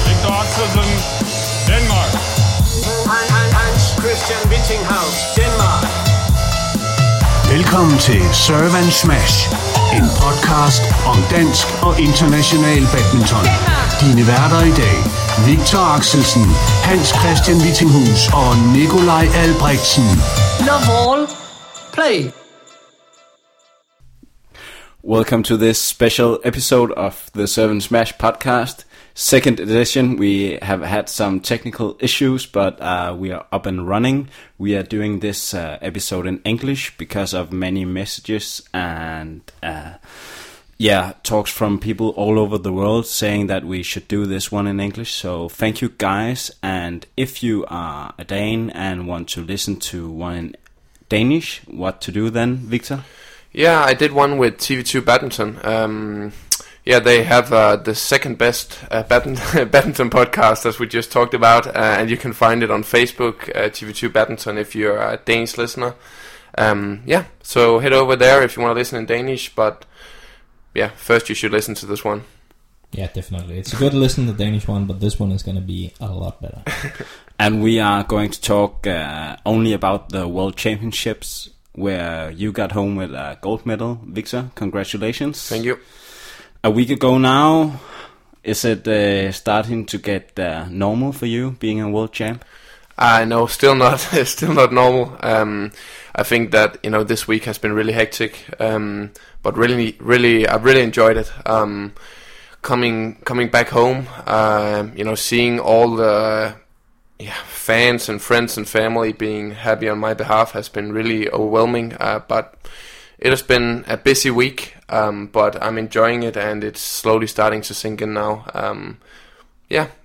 Viktor Axelsen, Denmark. Hans-Kristian Vittinghus, Denmark. Velkommen til Serve and Smash, en podcast om dansk og international badminton. Dine værter i dag, Viktor Axelsen, Hans-Kristian Vittinghus og Nikolaj Albrechtsen. Love all, play. Welcome to this special episode of the Serve and Smash podcast, second edition. We have had some technical issues, but we are up and running. We are doing this episode in English because of many messages and talks from people all over the world saying that we should do this one in English. So thank you guys, and if you are a Dane and want to listen to one in Danish, what to do then, Victor? Yeah, I did one with TV2 Badminton. They have the second best badminton podcast, as we just talked about, and you can find it on Facebook, TV2 Badminton, if you're a Danish listener. So head over there if you want to listen in Danish, but first you should listen to this one. Yeah, definitely. It's good to listen to the Danish one, but this one is going to be a lot better. And we are going to talk only about the World Championships, where you got home with a gold medal, Victor. Congratulations. Thank you. A week ago now, is it starting to get normal for you, being a world champ? No, still not. Still not normal. I think that, this week has been really hectic, but really, I've really enjoyed it. Coming back home, seeing all the fans and friends and family being happy on my behalf has been really overwhelming, but it has been a busy week, but I'm enjoying it, and it's slowly starting to sink in now.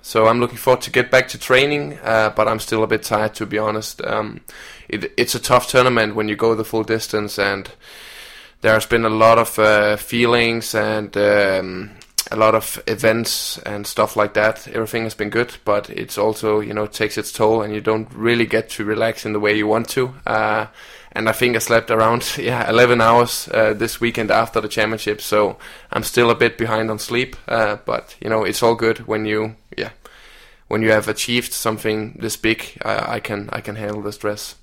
So I'm looking forward to get back to training, but I'm still a bit tired, to be honest. It's a tough tournament when you go the full distance, and there's been a lot of feelings and a lot of events and stuff like that. Everything has been good, but it's also, takes its toll, and you don't really get to relax in the way you want to. And I think I slept around 11 hours this weekend after the championship, so I'm still a bit behind on sleep. But it's all good when you have achieved something this big. I can handle the stress.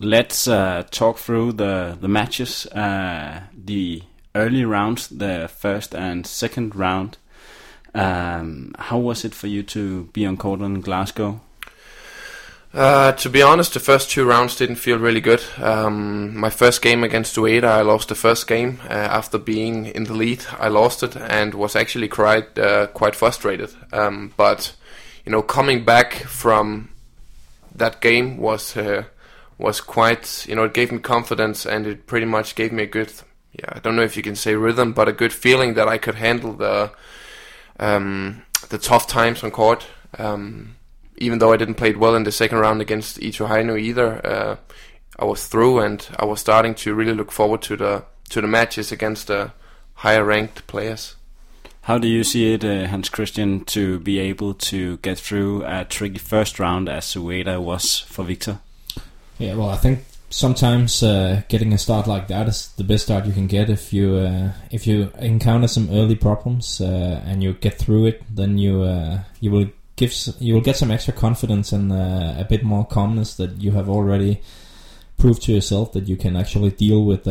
Let's talk through the matches. The early rounds, the first and second round. How was it for you to be on court in Glasgow? To be honest, the first two rounds didn't feel really good. My first game against Ueda, I lost the first game. After being in the lead, I lost it and was actually quite frustrated. But coming back from that game was quite, it gave me confidence, and it pretty much gave me a good, I don't know if you can say rhythm, but a good feeling that I could handle the tough times on court. Even though I didn't play it well in the second round against Icho Hainu either, I was through, and I was starting to really look forward to the matches against the higher ranked players. How do you see it, Hans Christian, to be able to get through a tricky first round as Ueda was for Victor? Yeah, well, I think sometimes getting a start like that is the best start you can get. If you encounter some early problems and you get through it, then you will get some extra confidence and a bit more calmness that you have already proved to yourself that you can actually deal with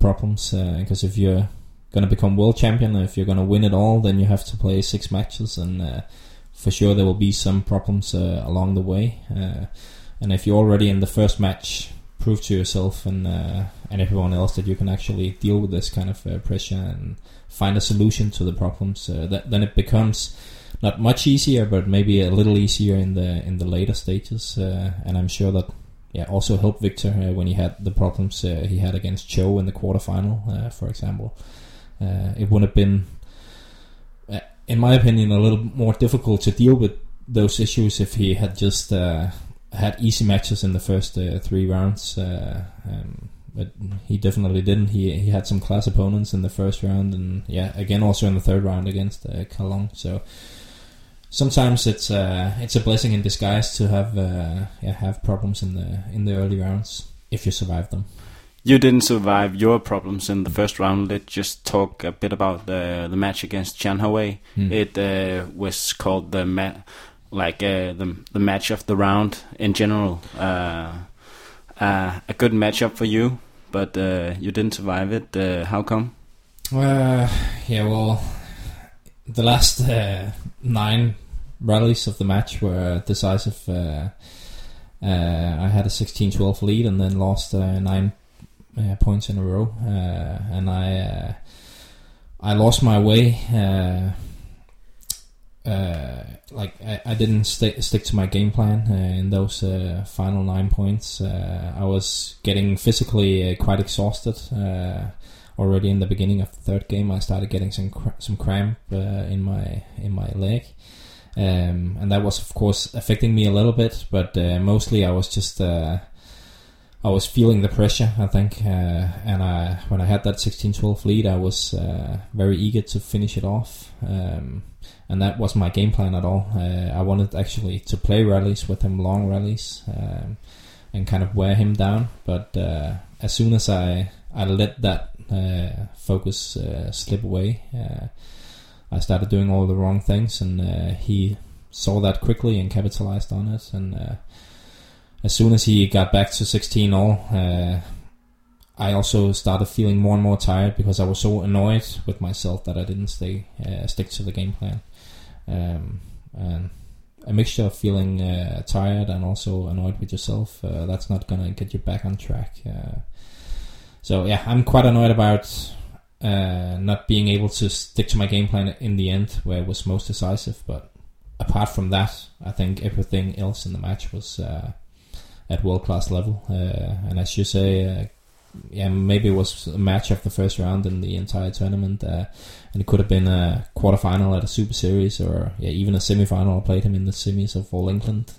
problems. Because if you're going to become world champion, if you're going to win it all, then you have to play 6 matches, and for sure there will be some problems along the way. And if you're already in the first match, prove to yourself and everyone else that you can actually deal with this kind of pressure and find a solution to the problems. Then it becomes not much easier, but maybe a little easier in the later stages, and I'm sure that also helped Victor when he had the problems he had against Chou in the quarterfinal, for example. It would have been, in my opinion, a little more difficult to deal with those issues if he had just had easy matches in the first 3 rounds. But he definitely didn't. He had some class opponents in the first round, and again also in the third round against Ka Long. So sometimes it's a blessing in disguise to have problems in the early rounds if you survive them. You didn't survive your problems in the first round. Let's just talk a bit about the match against Tian Houwei. It was called the match of the round in general. A good matchup for you, but you didn't survive it. How come? The last 9 rallies of the match were decisive. I had a 16-12 lead and then lost 9 points in a row, and I lost my way. I didn't stick to my game plan in those final 9 points. I was getting physically quite exhausted already in the beginning of the third game. I started getting some cramp in my leg. And that was, of course, affecting me a little bit, but mostly I was just I was feeling the pressure, I think, and when I had that 16-12 lead, I was very eager to finish it off, and that was my game plan at all. I wanted actually to play rallies with him, long rallies, and kind of wear him down, but as soon as I let that focus slip away, I started doing all the wrong things, and he saw that quickly and capitalized on it. And as soon as he got back to 16-all, I also started feeling more and more tired because I was so annoyed with myself that I didn't stick to the game plan. And a mixture of feeling tired and also annoyed with yourself, that's not going to get you back on track. So I'm quite annoyed about not being able to stick to my game plan in the end, where it was most decisive. But apart from that, I think everything else in the match was at world-class level. And as you say, maybe it was a match of the first round in the entire tournament, and it could have been a quarterfinal at a Super Series, or even a semi-final. I played him in the semis of All England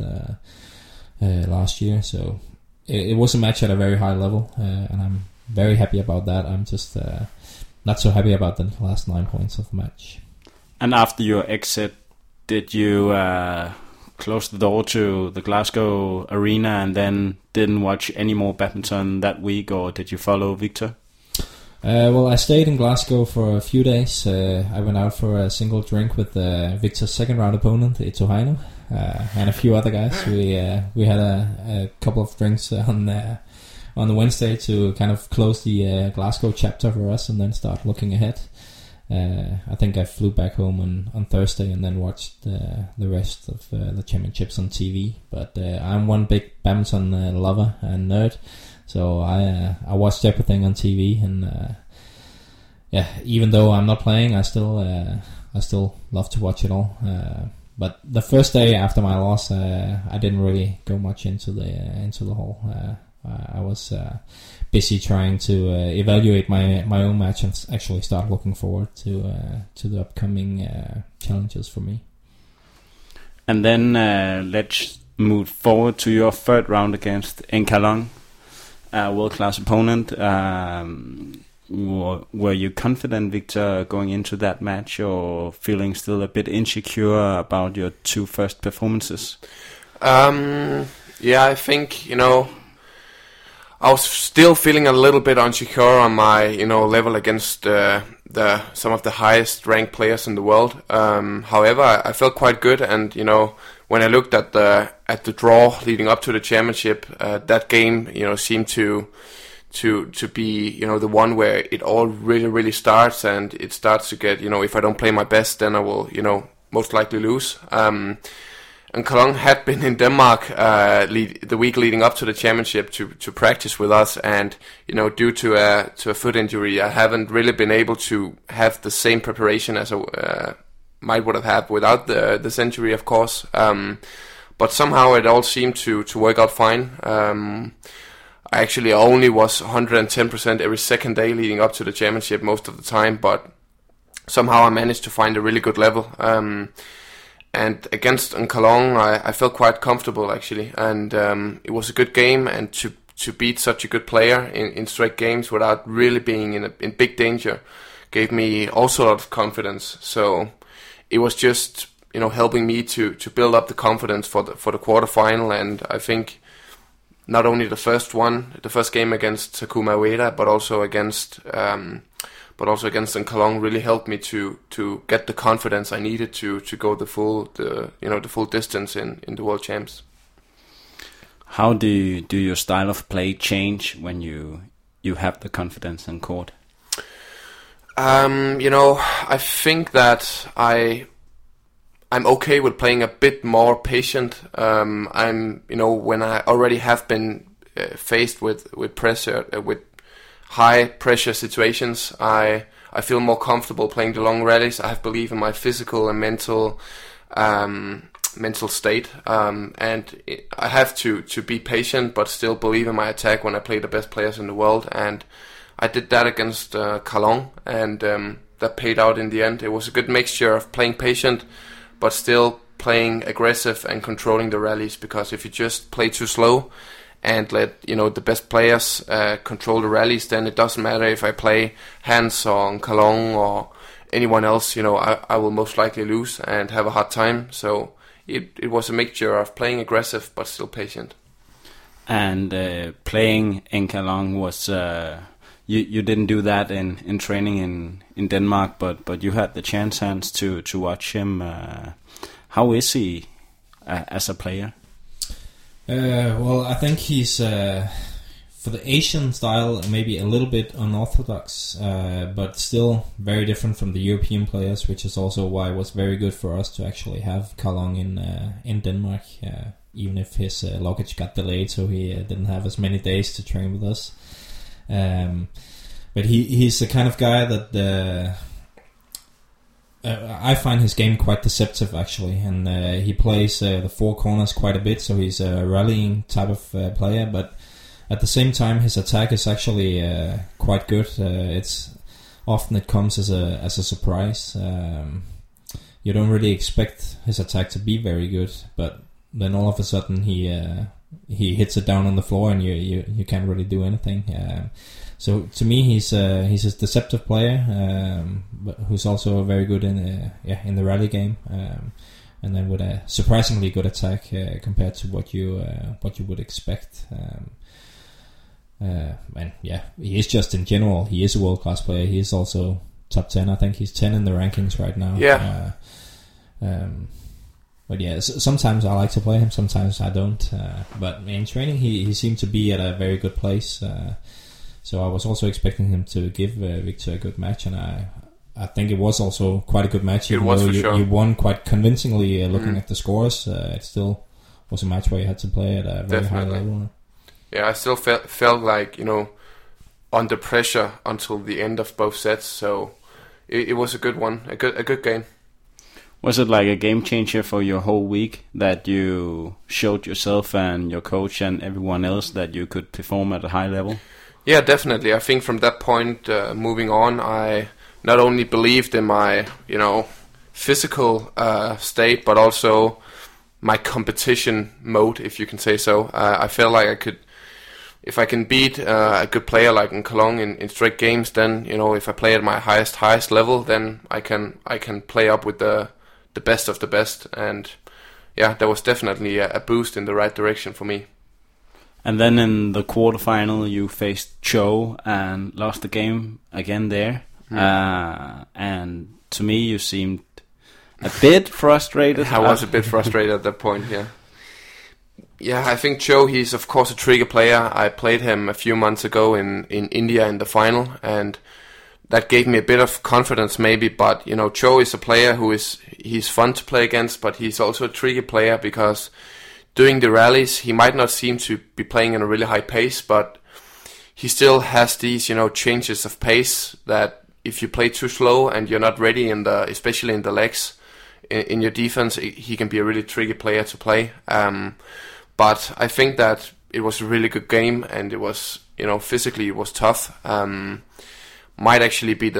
last year, so it was a match at a very high level, and I'm very happy about that. I'm just not so happy about the last 9 points of the match. And after your exit, did you close the door to the Glasgow arena and then didn't watch any more badminton that week, or did you follow Viktor? I stayed in Glasgow for a few days. I went out for a single drink with Viktor's second round opponent, Icho Hainu, and a few other guys. We had a couple of drinks on the Wednesday to kind of close the Glasgow chapter for us and then start looking ahead. I think I flew back home on Thursday and then watched the rest of the championships on TV. But I'm one big badminton lover and nerd, so I watched everything on TV. And even though I'm not playing, I still love to watch it all. But the first day after my loss, I didn't really go much into the hall. I was busy trying to evaluate my own match and actually start looking forward to the upcoming challenges for me. And then let's move forward to your third round against Ng Ka Long, a world-class opponent. Were you confident, Viktor, going into that match, or feeling still a bit insecure about your 2 first performances? I think, I was still feeling a little bit unsecure on my, level against some of the highest ranked players in the world. However, I felt quite good, and when I looked at the draw leading up to the championship, that game, seemed to be, the one where it all really, really starts, and it starts to get, if I don't play my best, then I will, most likely lose. And Ka Long had been in Denmark the week leading up to the championship to practice with us, and due to a foot injury, I haven't really been able to have the same preparation as I might would have had without this injury, of course. But somehow it all seemed to work out fine. I actually only was 110% every second day leading up to the championship most of the time, but somehow I managed to find a really good level. And against Ng Ka Long, I felt quite comfortable, actually. And it was a good game, and to beat such a good player in straight games without really being in big danger gave me also a lot of confidence. So it was just, helping me to build up the confidence for the quarterfinal. And I think not only the first game against Takuma Ueda, but also against Ng Ka Long, really helped me to get the confidence I needed to go the full distance in the World Champs. How do your style of play change when you have the confidence in court? I think that I'm okay with playing a bit more patient. When I already have been faced with pressure, with high pressure situations, I feel more comfortable playing the long rallies. I have belief in my physical and mental state, and I have to be patient, but still believe in my attack when I play the best players in the world. And I did that against Ka Long, and that paid out in the end. It was a good mixture of playing patient, but still playing aggressive and controlling the rallies, because if you just play too slow and let the best players control the rallies, then it doesn't matter if I play Hans or Ng Ka Long or anyone else. I will most likely lose and have a hard time. So it was a mixture of playing aggressive but still patient. And playing Ng Ka Long was you didn't do that in training in Denmark, but you had the chance, Hans, to watch him. How is he as a player? Well, I think he's for the Asian style maybe a little bit unorthodox, but still very different from the European players, which is also why it was very good for us to actually have Ka Long in Denmark, even if his luggage got delayed, so he didn't have as many days to train with us. But he's the kind of guy that I find his game quite deceptive, actually, and he plays the four corners quite a bit, so he's a rallying type of player, but at the same time his attack is actually quite good. It comes as a surprise. You don't really expect his attack to be very good, but then all of a sudden he hits it down on the floor and you can't really do anything. So to me, he's a deceptive player, but who's also very good in the rally game, and then with a surprisingly good attack compared to what you would expect. He is just in general, he is a world class player. He is also top 10. I think he's 10 in the rankings right now. Yeah. But yeah, sometimes I like to play him, sometimes I don't. But in training, he seemed to be at a very good place. So I was also expecting him to give Viktor a good match, and I think it was also quite a good match. Even though you won quite convincingly, looking at the scores, it still was a match where you had to play at a very high level. Yeah, I still felt like, under pressure until the end of both sets. So it was a good one, a good game. Was it like a game changer for your whole week that you showed yourself and your coach and everyone else that you could perform at a high level? Yeah, definitely. I think from that point, moving on, I not only believed in my, physical state, but also my competition mode, if you can say so. I felt like I could, if I can beat a good player like Ng Ka Long in straight games, then if I play at my highest level, then I can play up with the best of the best. And yeah, that was definitely a boost in the right direction for me. And then in the quarterfinal, you faced Chou and lost the game again there. And to me, you seemed a bit frustrated. I was a bit frustrated at that point, yeah. Yeah, I think Chou, he's of course a trigger player. I played him a few months ago in India in the final, and that gave me a bit of confidence maybe. But, Chou is a player who he's fun to play against, but he's also a trigger player because during the rallies, he might not seem to be playing at a really high pace, but he still has these, changes of pace that if you play too slow and you're not ready especially in the legs, in your defense, he can be a really tricky player to play. But I think that it was a really good game, and it was, physically it was tough. Might actually be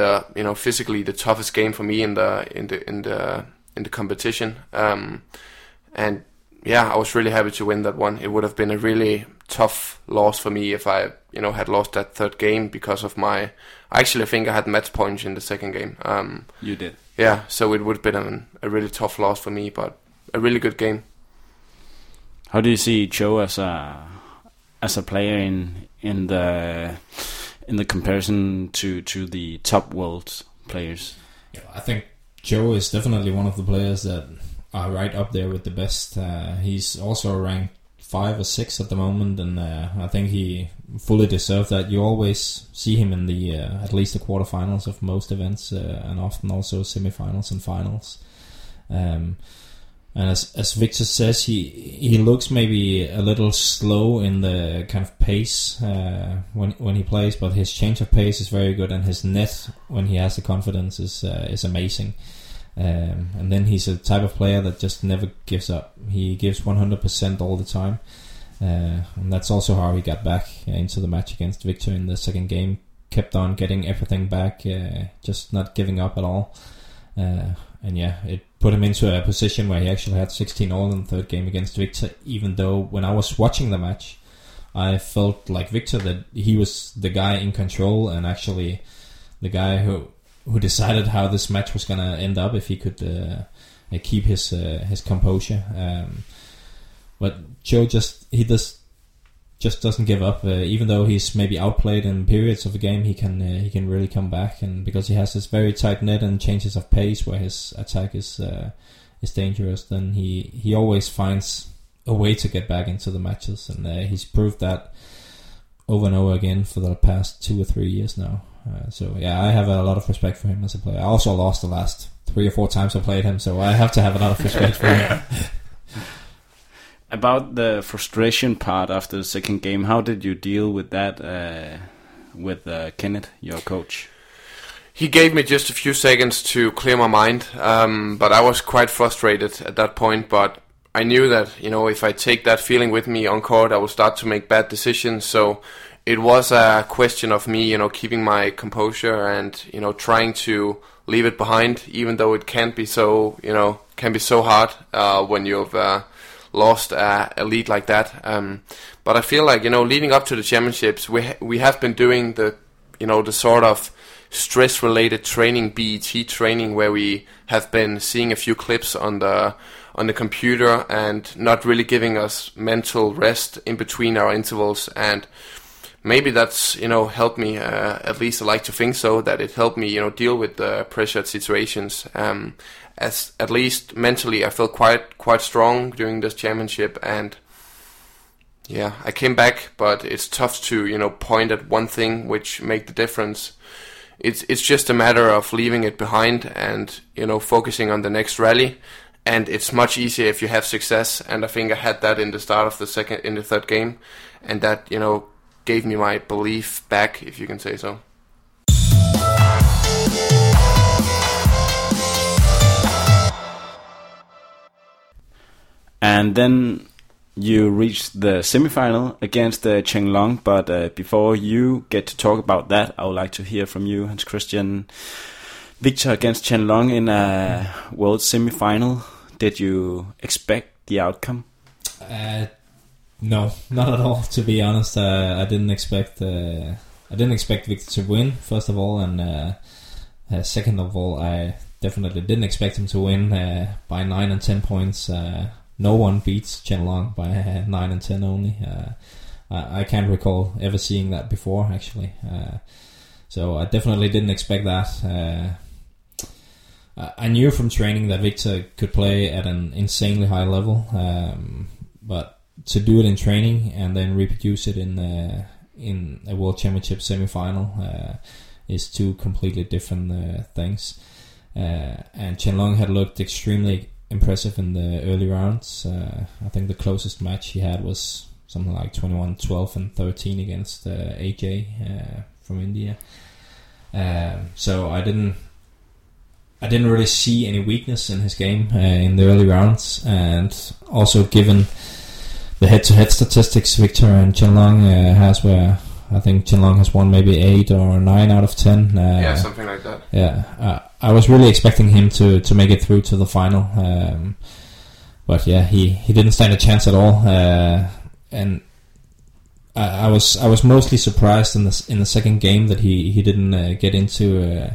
physically the toughest game for me in the competition. And yeah, I was really happy to win that one. It would have been a really tough loss for me if I, had lost that third game because of I think I had match points in the second game. You did. Yeah, so it would have been a really tough loss for me, but a really good game. How do you see Chou as a as a player in the comparison to the top world players? Yeah, I think Chou is definitely one of the players that are right up there with the best. He's also ranked 5 or 6 at the moment, and I think he fully deserved that. You always see him in the at least the quarterfinals of most events, and often also semifinals and finals. And as Victor says, he looks maybe a little slow in the kind of pace when he plays, but his change of pace is very good, and his net when he has the confidence is amazing. And then he's a type of player that just never gives up. He gives 100% all the time, and that's also how he got back into the match against Victor in the second game. Kept on getting everything back, just not giving up at all. And yeah, it put him into a position where he actually had 16 all in the third game against Victor, even though when I was watching the match, I felt like Victor, that he was the guy in control and actually the guy who decided how this match was going to end up if he could keep his composure. But Chou just doesn't give up. Even though he's maybe outplayed in periods of the game, he can really come back, and because he has this very tight net and changes of pace where his attack is dangerous, then he always finds a way to get back into the matches, and he's proved that over and over again for the past 2 or 3 years now. So yeah, I have a lot of respect for him as a player. I also lost the last 3 or 4 times I played him, so I have to have a lot of respect for him. About the frustration part after the second game, how did you deal with that with Kenneth, your coach? He gave me just a few seconds to clear my mind, but I was quite frustrated at that point. But I knew that, if I take that feeling with me on court, I will start to make bad decisions. So it was a question of me, keeping my composure and, trying to leave it behind, even though it can be so hard when you've lost a lead like that. But I feel like, leading up to the championships, we have been doing the, the sort of stress-related training, BET training, where we have been seeing a few clips on the computer and not really giving us mental rest in between our intervals. And maybe that's, helped me, at least I like to think so, that it helped me, deal with the pressured situations. As at least mentally, I felt quite strong during this championship, and yeah, I came back. But it's tough to point at one thing which make the difference. It's just a matter of leaving it behind and focusing on the next rally. And it's much easier if you have success. And I think I had that in the start of the third game, and that gave me my belief back, if you can say so. And then you reached the semifinal against Chen Long, but before you get to talk about that, I would like to hear from you, Hans-Kristian. Victor against Chen Long in a world semifinal. Did you expect the outcome? No, not at all. To be honest, I didn't expect Victor to win, first of all, and second of all, I definitely didn't expect him to win by 9 and 10 points. No one beats Chen Long by 9 and 10 only. I can't recall ever seeing that before, actually. So I definitely didn't expect that. I knew from training that Victor could play at an insanely high level, but to do it in training and then reproduce it in a World Championship semifinal is two completely different things. And Chen Long had looked extremely impressive in the early rounds. I think the closest match he had was something like 21-12 and 13 against AJ from India. So I didn't really see any weakness in his game in the early rounds, and also given the head-to-head statistics Victor and Chen Long has, where I think Chen Long has won maybe 8 or 9 out of 10. Yeah, something like that. Yeah, I was really expecting him to make it through to the final, but yeah, he didn't stand a chance at all, and I was mostly surprised in the second game that he didn't get into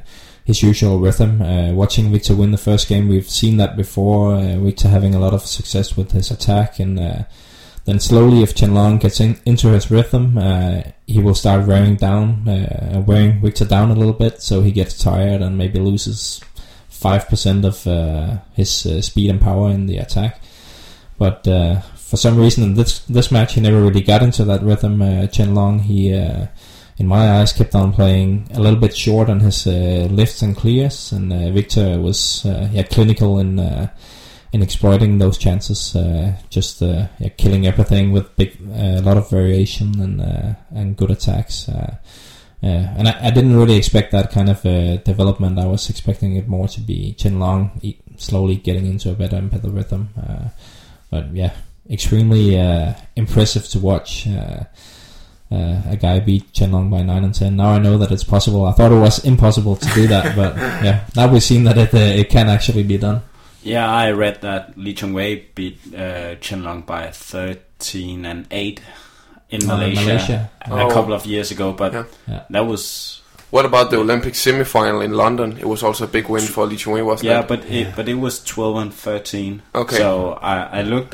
his usual rhythm. Watching Victor win the first game, we've seen that before. Victor having a lot of success with his attack, and Then slowly, if Chen Long gets into his rhythm, he will start wearing Viktor down a little bit, so he gets tired and maybe loses 5% of his speed and power in the attack. But for some reason in this match, he never really got into that rhythm. Chen Long, he, in my eyes, kept on playing a little bit short on his lifts and clears, and Viktor was clinical in exploiting those chances, killing everything with a lot of variation and good attacks. And I didn't really expect that kind of development. I was expecting it more to be Chen Long slowly getting into a better rhythm. But yeah, extremely impressive to watch. A guy beat Chen Long by 9 and 10. Now I know that it's possible. I thought it was impossible to do that, but yeah, now we've seen that it can actually be done. Yeah, I read that Lee Chong Wei beat Chen Long by 13 and 8 in Malaysia. A couple of years ago, but yeah. That was... What about the Olympic semifinal in London? It was also a big win for Lee Chong Wei, wasn't it? But it was 12 and 13. Okay. So I looked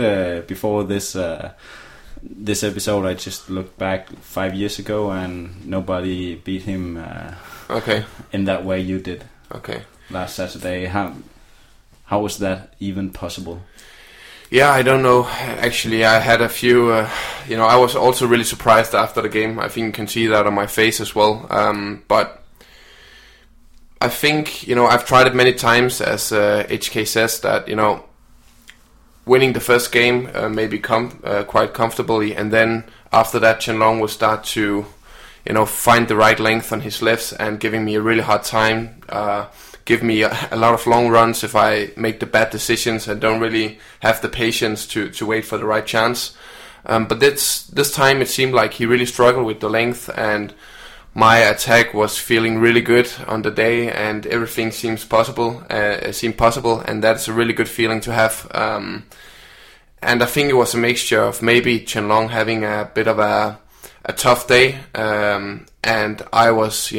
before this episode, I just looked back 5 years ago, and nobody beat him in that way you did. Okay. Last Saturday. How was that even possible? Yeah, I don't know. Actually, I had a few... I was also really surprised after the game. I think you can see that on my face as well. But I think, I've tried it many times, as HK says, that, winning the first game maybe quite comfortably. And then after that, Chen Long will start to, find the right length on his lefts and giving me a really hard time. Give me a lot of long runs if I make the bad decisions and don't really have the patience to wait for the right chance. But this time it seemed like he really struggled with the length, and my attack was feeling really good on the day, and everything seemed possible, and that's a really good feeling to have. And I think it was a mixture of maybe Chen Long having a bit of a tough day, and I was,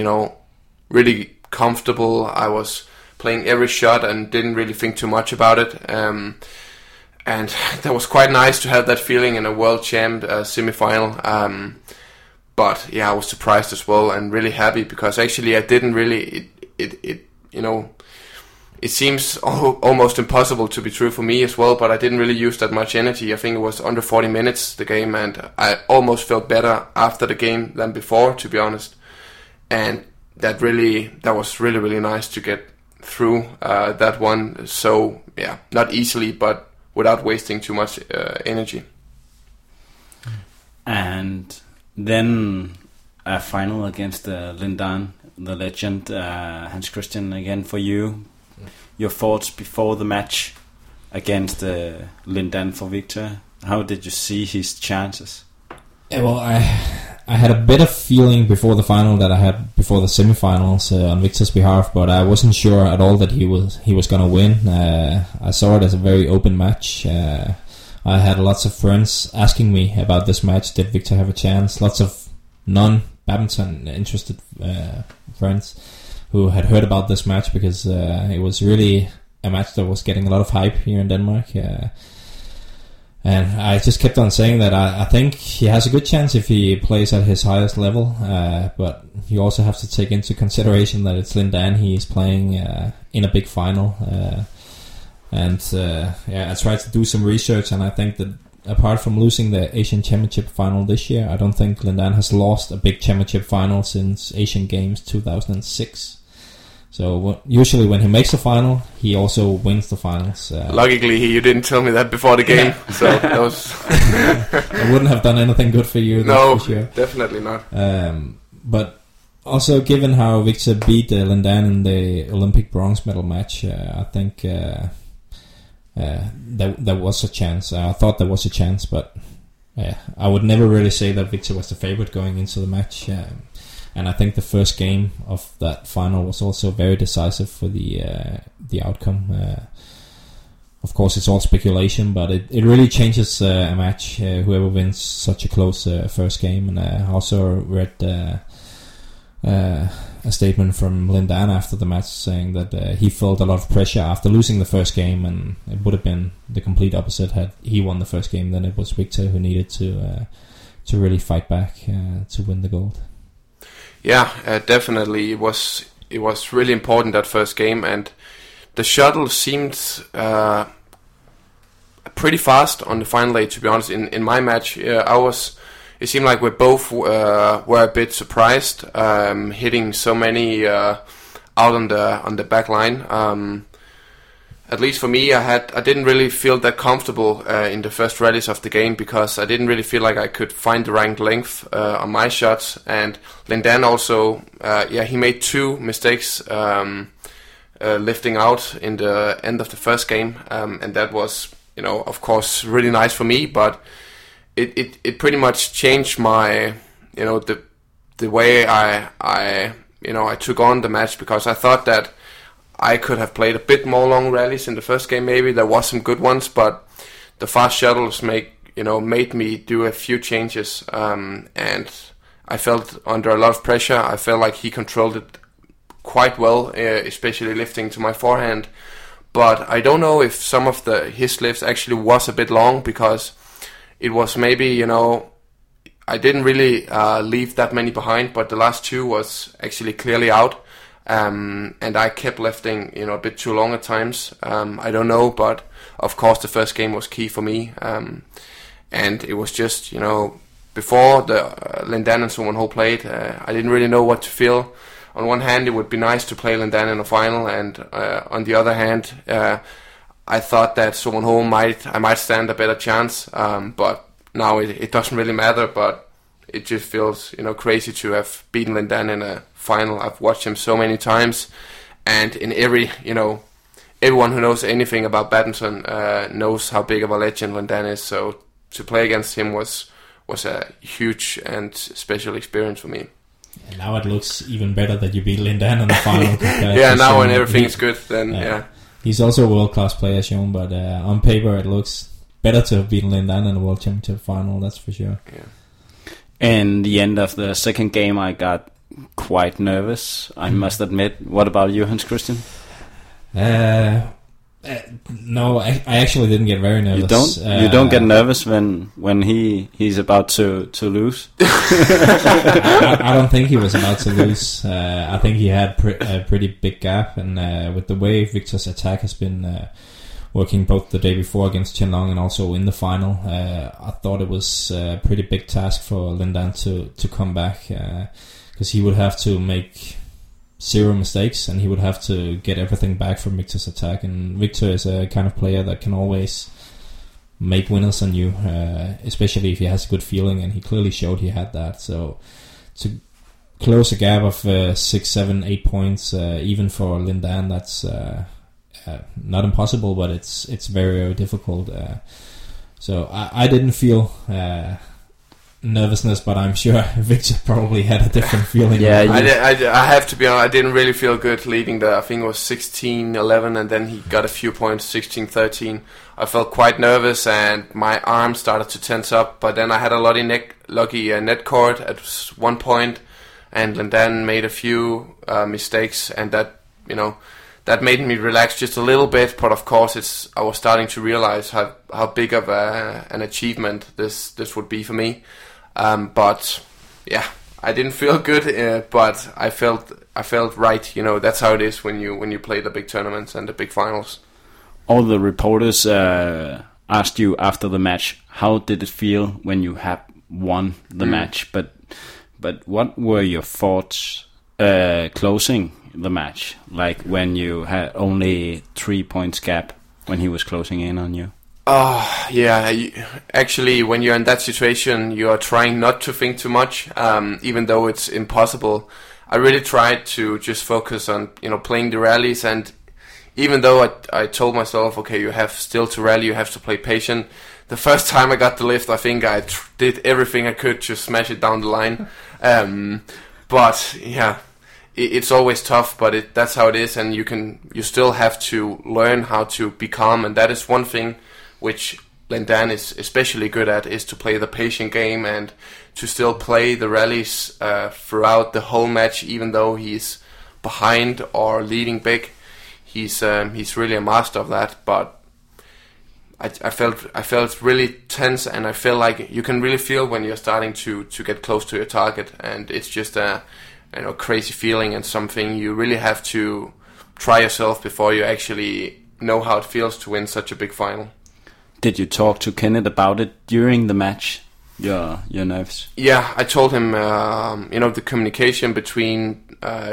really comfortable. I was playing every shot and didn't really think too much about it, and that was quite nice to have that feeling in a world champ semifinal. But yeah, I was surprised as well and really happy, because actually I didn't really... It seems almost impossible to be true for me as well, but I didn't really use that much energy. I think it was under 40 minutes the game, and I almost felt better after the game than before, to be honest. And that was really, really nice to get through that one. So yeah, not easily, but without wasting too much energy. And then a final against Lin Dan, the legend. Hans-Kristian, again for you. Your thoughts before the match against Lin Dan for Viktor. How did you see his chances? Yeah, well, I had a bit of feeling before the final that I had before the semifinals on Viktor's behalf, but I wasn't sure at all that he was going to win. I saw it as a very open match. I had lots of friends asking me about this match. Did Viktor have a chance? Lots of non-badminton interested friends who had heard about this match, because it was really a match that was getting a lot of hype here in Denmark. And I just kept on saying that I think he has a good chance if he plays at his highest level, but you also have to take into consideration that it's Lin Dan. He is playing in a big final, I tried to do some research, and I think that apart from losing the Asian Championship final this year, I don't think Lin Dan has lost a big championship final since Asian Games 2006. So usually when he makes the final, he also wins the finals. Luckily, you didn't tell me that before the game, so that was... I wouldn't have done anything good for you. No, for sure. Definitely not. But also, given how Viktor beat Lin Dan in the Olympic bronze medal match, I think there was a chance. I thought there was a chance, but I would never really say that Viktor was the favorite going into the match. And I think the first game of that final was also very decisive for the outcome. Of course, it's all speculation, but it really changes a match, whoever wins such a close first game. And I also read a statement from Lin Dan after the match saying that he felt a lot of pressure after losing the first game, and it would have been the complete opposite had he won the first game. Then it was Viktor who needed to really fight back to win the gold. Yeah, definitely. It was really important, that first game, and the shuttle seemed pretty fast on the final day. To be honest, in my match, It seemed like we both were a bit surprised, hitting so many out on the back line. At least for me, I didn't really feel that comfortable in the first rallies of the game, because I didn't really feel like I could find the right length on my shots. And Lin Dan also, he made two mistakes lifting out in the end of the first game, and that was, of course, really nice for me, but. It pretty much changed my, the way I took on the match, because I thought that I could have played a bit more long rallies in the first game. Maybe there was some good ones, but the fast shuttles made me do a few changes, and I felt under a lot of pressure. I felt like he controlled it quite well, especially lifting to my forehand, but I don't know if some of his lifts actually was a bit long, because it was maybe, I didn't really leave that many behind, but the last two was actually clearly out, and I kept lifting, a bit too long at times. I don't know, but of course the first game was key for me, and it was just, before the Lin Dan and someone who played, I didn't really know what to feel. On one hand, it would be nice to play Lin Dan in the final, and on the other hand, I thought that someone home might stand a better chance, but now it doesn't really matter. But it just feels crazy to have beaten Lin Dan in a final. I've watched him so many times, and in every everyone who knows anything about badminton knows how big of a legend Lin Dan is. So to play against him was a huge and special experience for me. And now it looks even better that you beat Lin Dan in the final. Yeah, now when everything is good, then yeah. He's also a world-class player, Sean, but on paper it looks better to have beaten Lin Dan in the World Championship final, that's for sure. Yeah. And the end of the second game, I got quite nervous, I must admit. What about you, Hans-Kristian? No, I actually didn't get very nervous. You don't get nervous when he's about to lose? I don't think he was about to lose. I think he had a pretty big gap, and with the way Viktor's attack has been working both the day before against Chen Long and also in the final, I thought it was a pretty big task for Lin Dan to come back, because he would have to make zero mistakes, and he would have to get everything back from Viktor's attack. And Viktor is a kind of player that can always make winners on you, especially if he has a good feeling, and he clearly showed he had that. So to close a gap of 6, 7, 8 points, even for Lin Dan, that's not impossible, but it's very, very difficult. So I didn't feel nervousness, but I'm sure Viktor probably had a different feeling. Yeah, I have to be honest, I didn't really feel good leading I think it was 16-11, and then he got a few points, 16-13. I felt quite nervous, and my arm started to tense up, but then I had a lucky net cord at one point, and Lin Dan made a few mistakes, and that, that made me relax just a little bit, but of course I was starting to realize how big of an achievement this would be for me. But yeah, I didn't feel good, but I felt right. That's how it is when you play the big tournaments and the big finals. All the reporters asked you after the match, how did it feel when you have won the match? But what were your thoughts closing the match, like when you had only 3 points gap when he was closing in on you? Actually, when you're in that situation, you are trying not to think too much, even though it's impossible. I really tried to just focus on playing the rallies, and even though I told myself, okay, you have still to rally, you have to play patient. The first time I got the lift, I think I did everything I could to smash it down the line. But yeah, it's always tough, but that's how it is, and you still have to learn how to be calm, and that is one thing which Lin Dan is especially good at is to play the patient game and to still play the rallies throughout the whole match, even though he's behind or leading big. He's really a master of that. But I felt really tense, and I feel like you can really feel when you're starting to get close to your target, and it's just a crazy feeling and something you really have to try yourself before you actually know how it feels to win such a big final. Did you talk to Kenneth about it during the match? Your nerves. Yeah, I told him. The communication between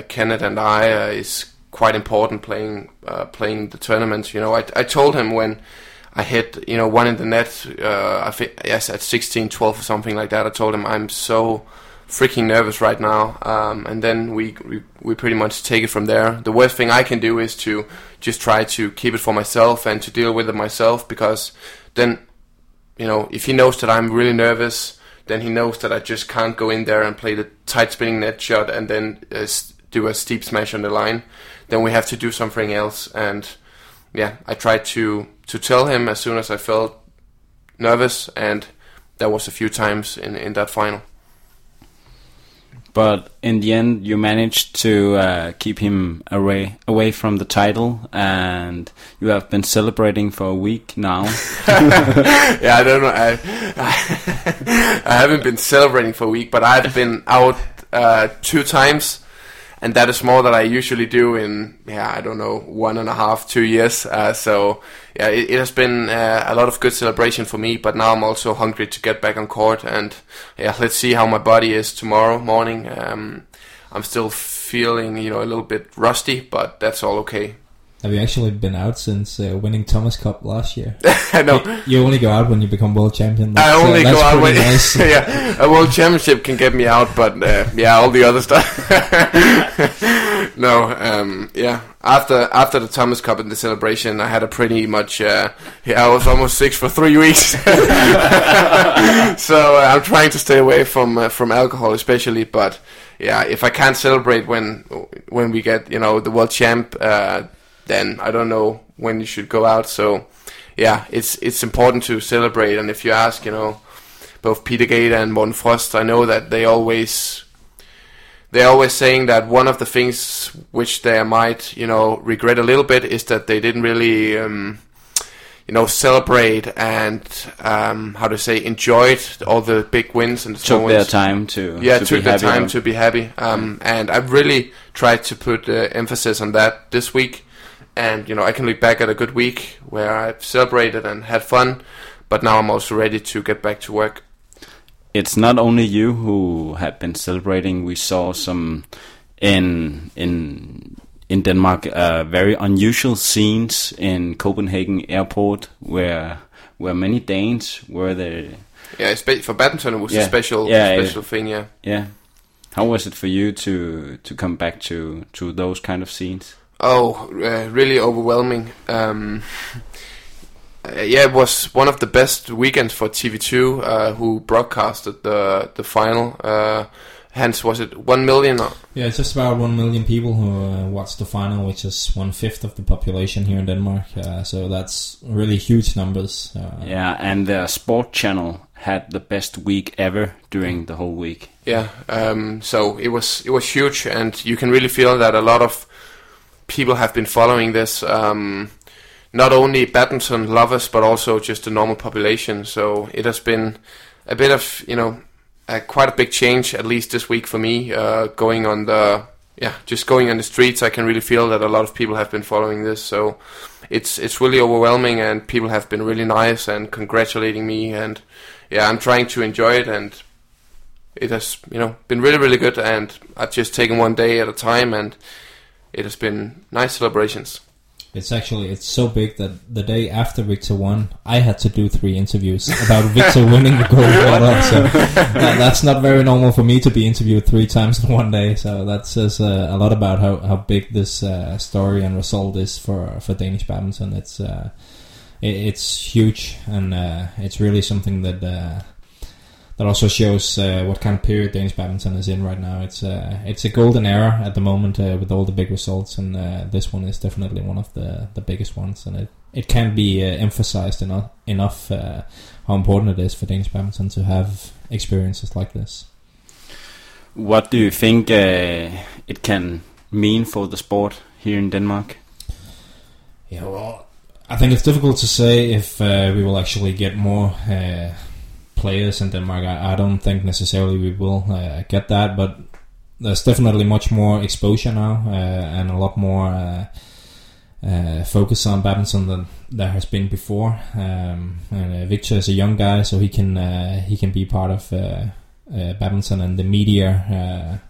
Kenneth and I is quite important playing the tournaments. I told him when I hit one in the net. At 16-12 or something like that. I told him I'm so freaking nervous right now. And then we pretty much take it from there. The worst thing I can do is to just try to keep it for myself and to deal with it myself, because then if he knows that I'm really nervous, then he knows that I just can't go in there and play the tight spinning net shot and then do a steep smash on the line. Then we have to do something else. And yeah, I tried to tell him as soon as I felt nervous, and that was a few times in that final. But in the end, you managed to keep him away from the title, and you have been celebrating for a week now. Yeah, I don't know. I haven't been celebrating for a week, but I've been out 2 times, and that is more than I usually do in 1.5, 2 years. So yeah, it has been a lot of good celebration for me. But now I'm also hungry to get back on court, and yeah, let's see how my body is tomorrow morning. I'm still feeling a little bit rusty, but that's all okay. Have you actually been out since winning Thomas Cup last year? No. You only go out when you become world champion. I only go out when nice. Yeah, a world championship can get me out, but all the other stuff. No, After the Thomas Cup and the celebration, I had a pretty much I was almost sick for 3 weeks. So I'm trying to stay away from alcohol, especially, but yeah, if I can't celebrate when we get the world champ. Then I don't know when you should go out. So yeah, it's important to celebrate. And if you ask, both Peter Gade and Morten Frost, I know that they're always saying that one of the things which they might regret a little bit is that they didn't really celebrate and enjoyed all the big wins and small wins. Took their time to be happy. And I've really tried to put emphasis on that this week. And, I can look back at a good week where I've celebrated and had fun, but now I'm also ready to get back to work. It's not only you who have been celebrating. We saw some in Denmark, very unusual scenes in Copenhagen airport where many Danes were there. Yeah, for badminton it was a special thing, yeah. Yeah. How was it for you to come back to those kind of scenes? Oh, really overwhelming. It was one of the best weekends for TV2, who broadcasted the final. Hence, was it 1 million? Yeah, it's just about 1 million people who watched the final, which is 1/5 of the population here in Denmark. So that's really huge numbers. And the sport channel had the best week ever during the whole week. Yeah, so it was huge, and you can really feel that a lot of people have been following this, not only badminton lovers, but also just the normal population. So it has been a bit of, quite a big change, at least this week for me, going on the streets. I can really feel that a lot of people have been following this. So it's really overwhelming, and people have been really nice and congratulating me. And yeah, I'm trying to enjoy it, and it has, been really, really good. And I've just taken one day at a time, and it has been nice celebrations. It's so big that the day after Viktor won, I had to do 3 interviews about Viktor winning the gold medal. So that's not very normal for me to be interviewed 3 times in one day. So that says a lot about how big this story and result is for Danish badminton. It's huge, and it's really something that that also shows what kind of period Danish badminton is in right now. It's a golden era at the moment with all the big results, and this one is definitely one of the biggest ones, and it can't be emphasized enough how important it is for Danish badminton to have experiences like this. What do you think it can mean for the sport here in Denmark? Yeah, well, I think it's difficult to say if we will actually get more players in Denmark. I don't think necessarily we will get that, but there's definitely much more exposure now and a lot more focus on badminton than there has been before. And Viktor is a young guy, so he can be part of badminton and the media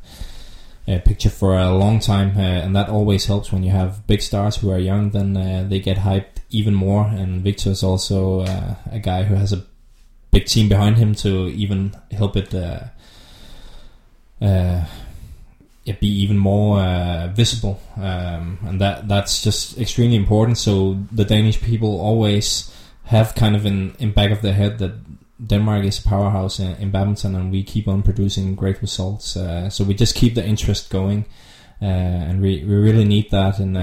picture for a long time, and that always helps when you have big stars who are young. Then they get hyped even more, and Viktor is also a guy who has a big team behind him to even help it be even more visible, and that's just extremely important. So the Danish people always have kind of in back of their head that Denmark is a powerhouse in badminton, and we keep on producing great results. So we just keep the interest going, and we really need that in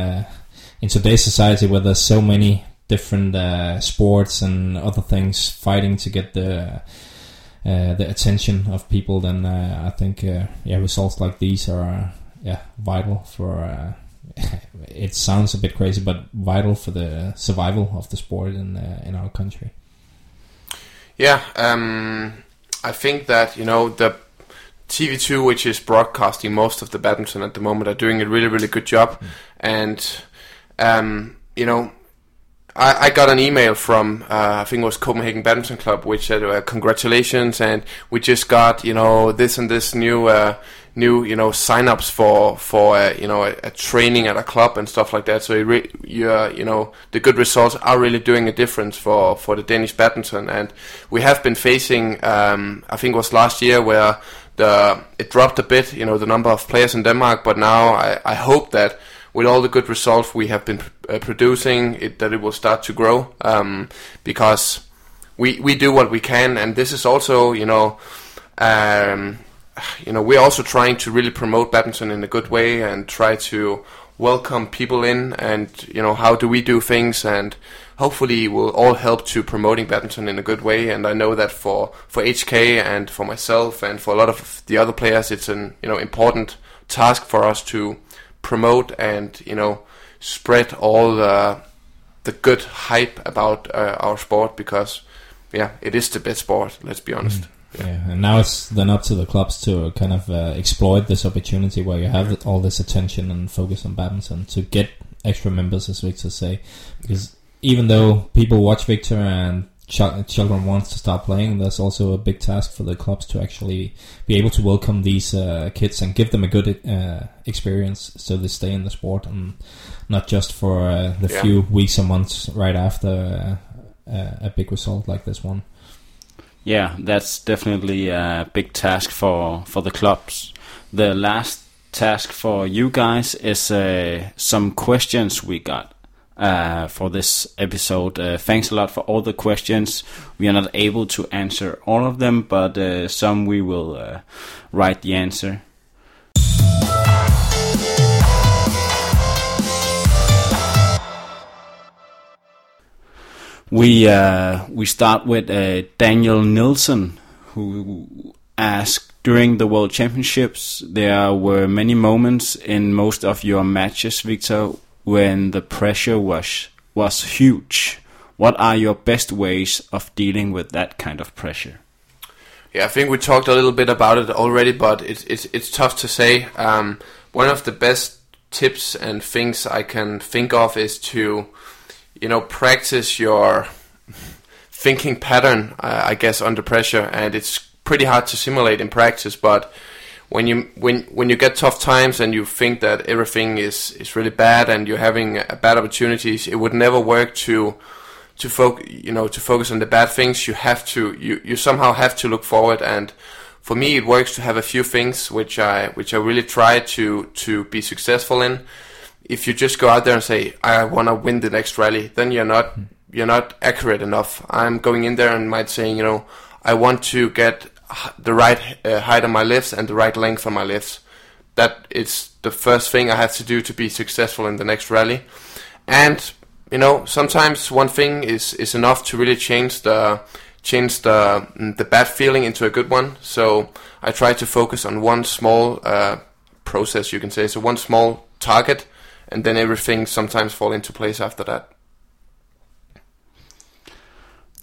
today's society where there's so many different sports and other things fighting to get the attention of people. Then I think results like these are vital for. It sounds a bit crazy, but vital for the survival of the sport in our country. Yeah, I think that, the TV2, which is broadcasting most of the badminton at the moment, are doing a really, really good job. Mm. And, I got an email from, I think it was Copenhagen Badminton Club, which said, congratulations, and we just got, this and this new sign-ups for a training at a club and stuff like that. So the good results are really doing a difference for the Danish badminton, and we have been facing I think it was last year where it dropped a bit, the number of players in Denmark, but now I hope that with all the good results we have been producing, that it will start to grow, because we do what we can, and this is also we're also trying to really promote badminton in a good way and try to welcome people in, and how do we do things, and hopefully we'll all help to promoting badminton in a good way. And I know that for HK and for myself and for a lot of the other players, it's an important task for us to promote and spread all the good hype about our sport, because it is the best sport, let's be honest. Mm. Yeah, and now it's then up to the clubs to kind of exploit this opportunity where you have all this attention and focus on badminton to get extra members, as Viktor say, because even though people watch Viktor and children wants to start playing, there's also a big task for the clubs to actually be able to welcome these kids and give them a good experience so they stay in the sport and not just for the few weeks or months right after a big result like this one. Yeah, that's definitely a big task for the clubs. The last task for you guys is some questions we got for this episode. Thanks a lot for all the questions. We are not able to answer all of them, but some we will write the answer. We start with Daniel Nielsen, who asked, during the World Championships, there were many moments in most of your matches, Viktor, when the pressure was huge. What are your best ways of dealing with that kind of pressure? Yeah, I think we talked a little bit about it already, but it's tough to say. One of the best tips and things I can think of is to practice your thinking pattern, I guess, under pressure, and it's pretty hard to simulate in practice. But when you get tough times and you think that everything is really bad and you're having bad opportunities, it would never work to focus on the bad things. You have to you somehow have to look forward. And for me, it works to have a few things which I really try to be successful in. If you just go out there and say, I want to win the next rally, then you're not accurate enough. I'm going in there and might say, I want to get the right height on my lifts and the right length on my lifts. That is the first thing I have to do to be successful in the next rally. And you know, sometimes one thing is enough to really change the bad feeling into a good one. So I try to focus on one small process, you can say. So one small target, and then everything sometimes fall into place after that.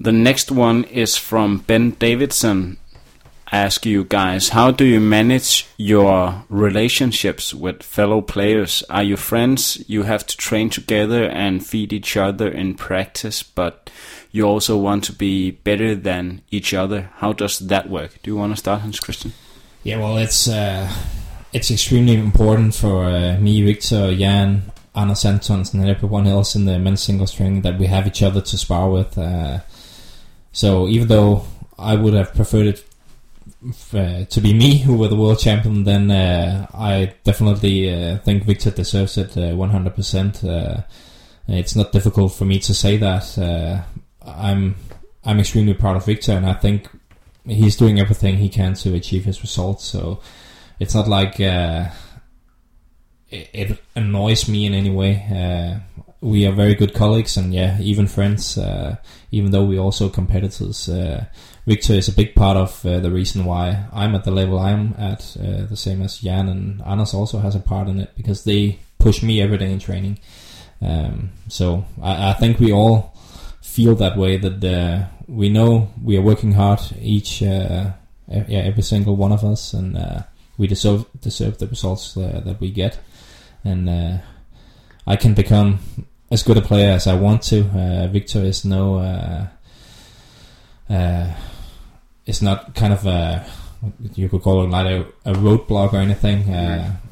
The next one is from Ben Davidson. Ask you guys, how do you manage your relationships with fellow players? Are you friends? You have to train together and feed each other in practice, but you also want to be better than each other. How does that work? Do you want to start, Hans-Kristian? Yeah, well, it's extremely important for me, Viktor, Jan, Anna Santonsen, and everyone else in the men's singles ring that we have each other to spar with. So even though I would have preferred it to be me who were the world champion, then I definitely think Viktor deserves it 100%. It's not difficult for me to say that. I'm extremely proud of Viktor, and I think he's doing everything he can to achieve his results. So it's not like it annoys me in any way. We are very good colleagues, and yeah, even friends, even though we're also competitors. Viktor is a big part of the reason why I'm at the level I'm at, the same as Jan, and Anders also has a part in it, because they push me every day in training. So I think we all feel that way, that we know we are working hard, every single one of us, and we deserve the results that we get. And I can become as good a player as I want to. Viktor is no... it's not kind of a, you could call him like a roadblock or anything.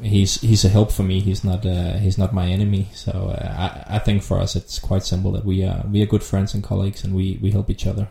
He's a help for me. He's not my enemy. So I think for us it's quite simple that we are good friends and colleagues, and we help each other.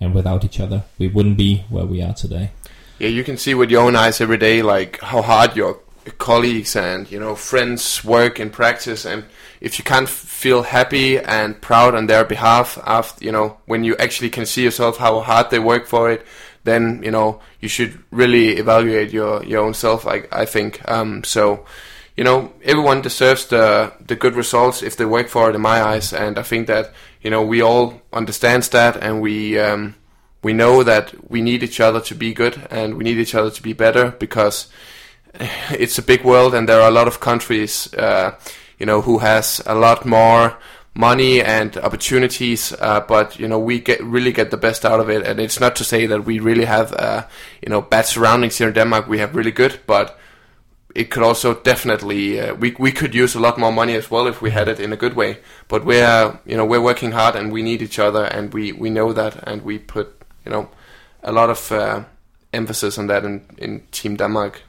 And without each other, we wouldn't be where we are today. Yeah, you can see with your own eyes every day, like how hard your colleagues and friends work in practice, and if you can't feel happy and proud on their behalf after, when you actually can see yourself how hard they work for it, then you should really evaluate your own self, I think. So everyone deserves the good results if they work for it, in my eyes, and I think that we all understand that, and we know that we need each other to be good, and we need each other to be better, because it's a big world, and there are a lot of countries who has a lot more money and opportunities, but we really get the best out of it. And it's not to say that we really have bad surroundings here in Denmark. We have really good, but it could also definitely we could use a lot more money as well if we had it in a good way. But we're working hard, and we need each other, and we know that, and we put a lot of emphasis on that in Team Denmark.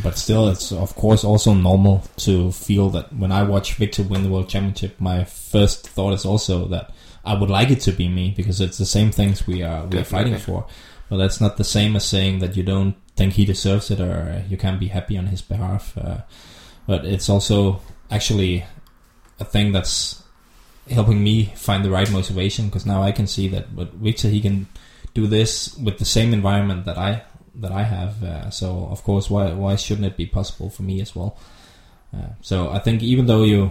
But still, it's of course also normal to feel that when I watch Viktor win the World Championship, my first thought is also that I would like it to be me, because it's the same things we are fighting for. But that's not the same as saying that you don't think he deserves it, or you can't be happy on his behalf. But it's also actually a thing that's helping me find the right motivation, because now I can see that Viktor, he can do this with the same environment that I have, so of course why shouldn't it be possible for me as well? So I think even though you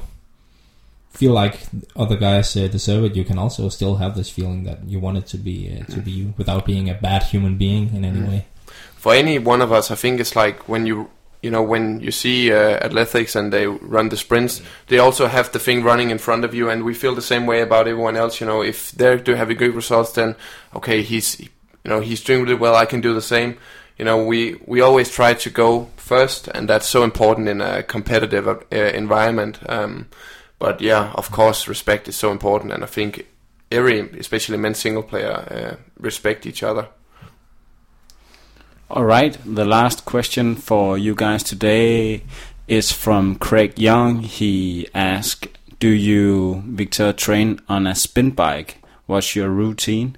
feel like other guys deserve it, you can also still have this feeling that you want it to be you, without being a bad human being in any way. For any one of us, I think it's like when you see athletics and they run the sprints, they also have the thing running in front of you, and we feel the same way about everyone else. If they're having good results, then okay, he's doing really well, I can do the same. We always try to go first, and that's so important in a competitive environment. But yeah, of course, respect is so important, and I think especially men's single player, respect each other. All right, the last question for you guys today is from Craig Young. He asked, do you, Viktor, train on a spin bike? What's your routine?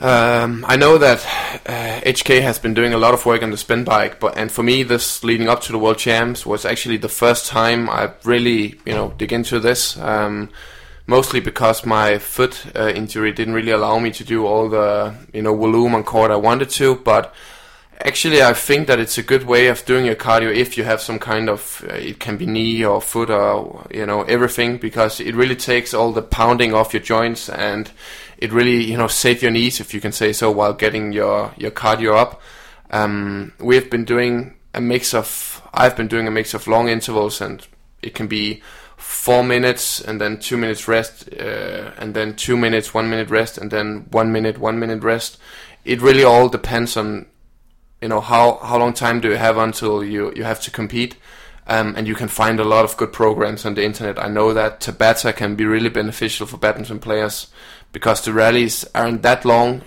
I know that HK has been doing a lot of work on the spin bike, and for me, this leading up to the World Champs was actually the first time I really dig into this. mostly because my foot injury didn't really allow me to do all the, volume on court I wanted to, but actually I think that it's a good way of doing your cardio if you have some kind of, it can be knee or foot or, everything, because it really takes all the pounding off your joints and it really, save your knees, if you can say so, while getting your cardio up. I've been doing a mix of long intervals, and it can be 4 minutes and then 2 minutes rest, and then 2 minutes, 1 minute rest, and then 1 minute, 1 minute rest. It really all depends on, how long time do you have until you have to compete. And you can find a lot of good programs on the internet. I know that Tabata can be really beneficial for badminton players because the rallies aren't that long,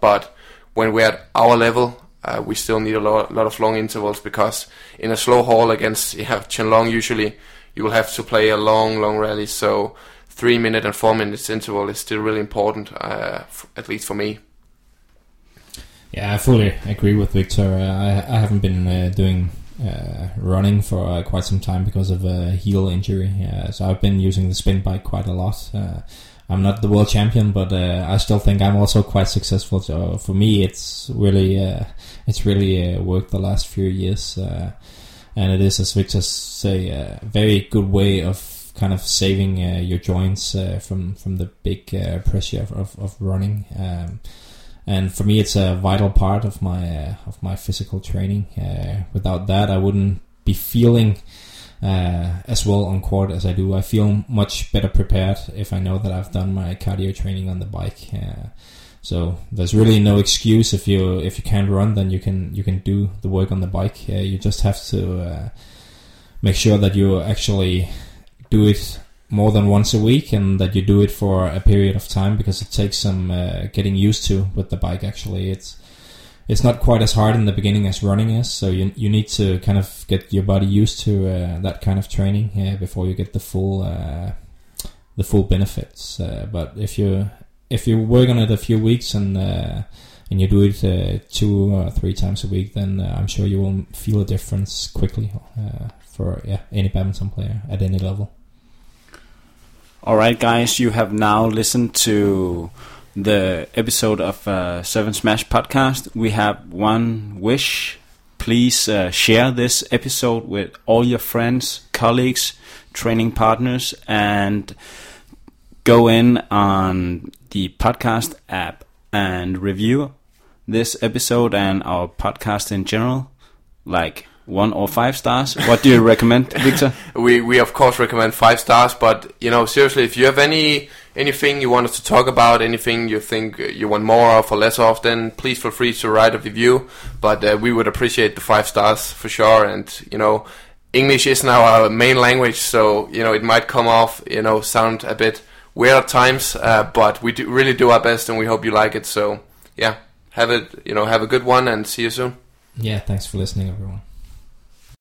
but when we're at our level, we still need a lot of long intervals, because in a slow haul against Chen Long, usually you will have to play a long rally. So 3 minute and 4 minutes interval is still really important, at least for me. Yeah, I fully agree with Viktor. I haven't been doing running for quite some time because of a heel injury. So I've been using the spin bike quite a lot. I'm not the world champion, but I still think I'm also quite successful. So for me, it's really worked the last few years, and it is, as Viktor say, a very good way of kind of saving your joints from the big pressure of running. And for me, it's a vital part of my physical training. Without that, I wouldn't be feeling as well on court as I do. I feel much better prepared if I know that I've done my cardio training on the bike. So there's really no excuse. If you can't run, then you can do the work on the bike. You just have to make sure that you actually do it more than once a week, and that you do it for a period of time, because it takes some getting used to with the bike. Actually, it's not quite as hard in the beginning as running is, so you need to kind of get your body used to that kind of training before you get the full benefits. But if you work on it a few weeks and you do it 2 or 3 times a week, then I'm sure you will feel a difference quickly for any badminton player at any level. All right, guys, you have now listened to the episode of Serve and Smash podcast. We have one wish. Please share this episode with all your friends, colleagues, training partners, and go in on the podcast app and review this episode and our podcast in general, like 1 or 5 stars. What do you recommend, Viktor? We of course recommend 5 stars, but seriously, if you have anything you want us to talk about, anything you think you want more of or less of, then please feel free to write a review. But we would appreciate the 5 stars for sure. And English is now our main language, so it might come off sound a bit weird at times, but we really do our best, and we hope you like it. So yeah, have a good one, and see you soon. Yeah, thanks for listening, everyone.